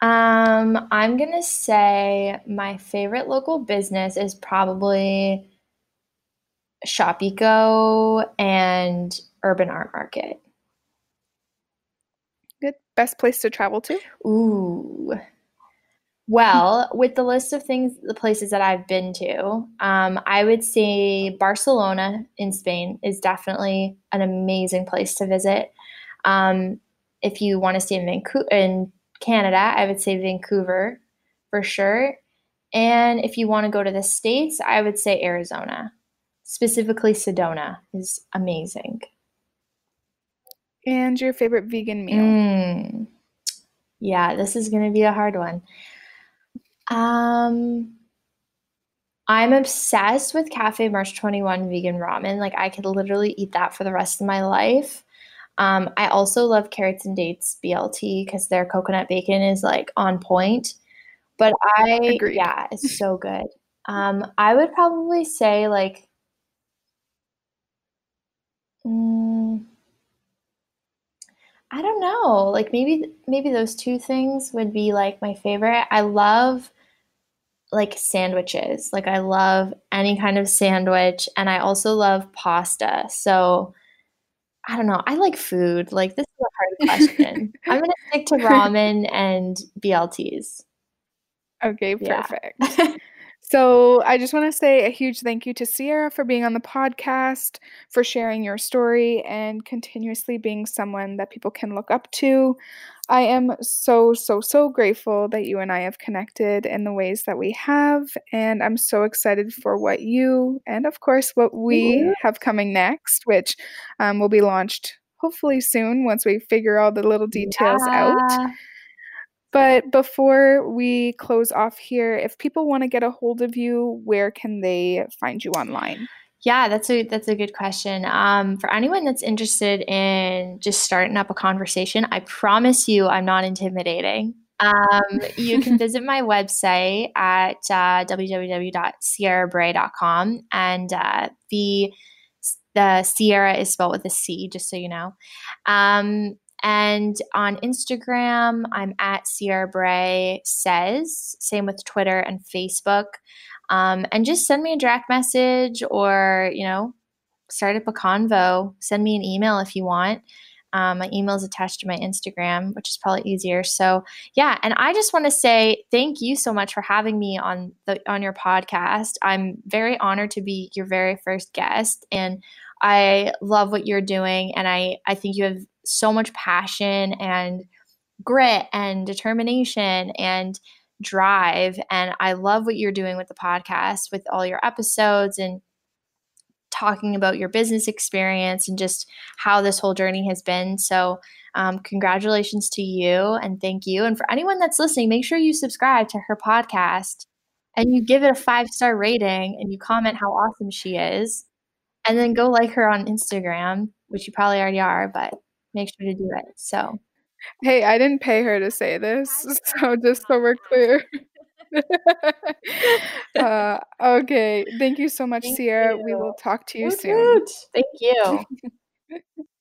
I'm going to say my favorite local business is probably Shopico and Urban Art Market. Good. Best place to travel to? Ooh. Well, with the list of the places that I've been to, I would say Barcelona in Spain is definitely an amazing place to visit. If you want to stay in Vancouver and Canada, I would say Vancouver for sure. And if you want to go to the States, I would say Arizona. Specifically, Sedona is amazing. And your favorite vegan meal? Yeah, this is going to be a hard one. I'm obsessed with Cafe March 21 vegan ramen. Like, I could literally eat that for the rest of my life. I also love Carrots and Dates BLT because their coconut bacon is like on point, but Agreed. Yeah, it's so good. I would probably say like, I don't know, like maybe those two things would be like my favorite. I love like sandwiches. Like I love any kind of sandwich, and I also love pasta. So I don't know. I like food. Like, this is a hard question. I'm going to stick to ramen and BLTs. Okay, perfect. Yeah. So I just want to say a huge thank you to Sierra for being on the podcast, for sharing your story, and continuously being someone that people can look up to. I am so, so, so grateful that you and I have connected in the ways that we have, and I'm so excited for what you and, of course, what we have coming next, which will be launched hopefully soon once we figure all the little details out. But before we close off here, if people want to get a hold of you, where can they find you online? Yeah, that's a good question. For anyone that's interested in just starting up a conversation, I promise you I'm not intimidating. You can visit my website at www.sierrabray.com. And the Sierra is spelled with a C, just so you know. And on Instagram, I'm at Sierra Bray Says, same with Twitter and Facebook. And just send me a direct message or, start up a convo. Send me an email if you want. My email is attached to my Instagram, which is probably easier. So yeah. And I just want to say thank you so much for having me on your podcast. I'm very honored to be your very first guest, and I love what you're doing. And I think you have so much passion and grit and determination and drive. And I love what you're doing with the podcast, with all your episodes and talking about your business experience and just how this whole journey has been. So congratulations to you, and thank you. And for anyone that's listening, make sure you subscribe to her podcast and you give it a 5-star rating and you comment how awesome she is. And then go like her on Instagram, which you probably already are, but make sure to do it. So, hey, I didn't pay her to say this, so just so we're clear. Okay. Thank you so much, Sierra. We will talk to you soon. Thank you.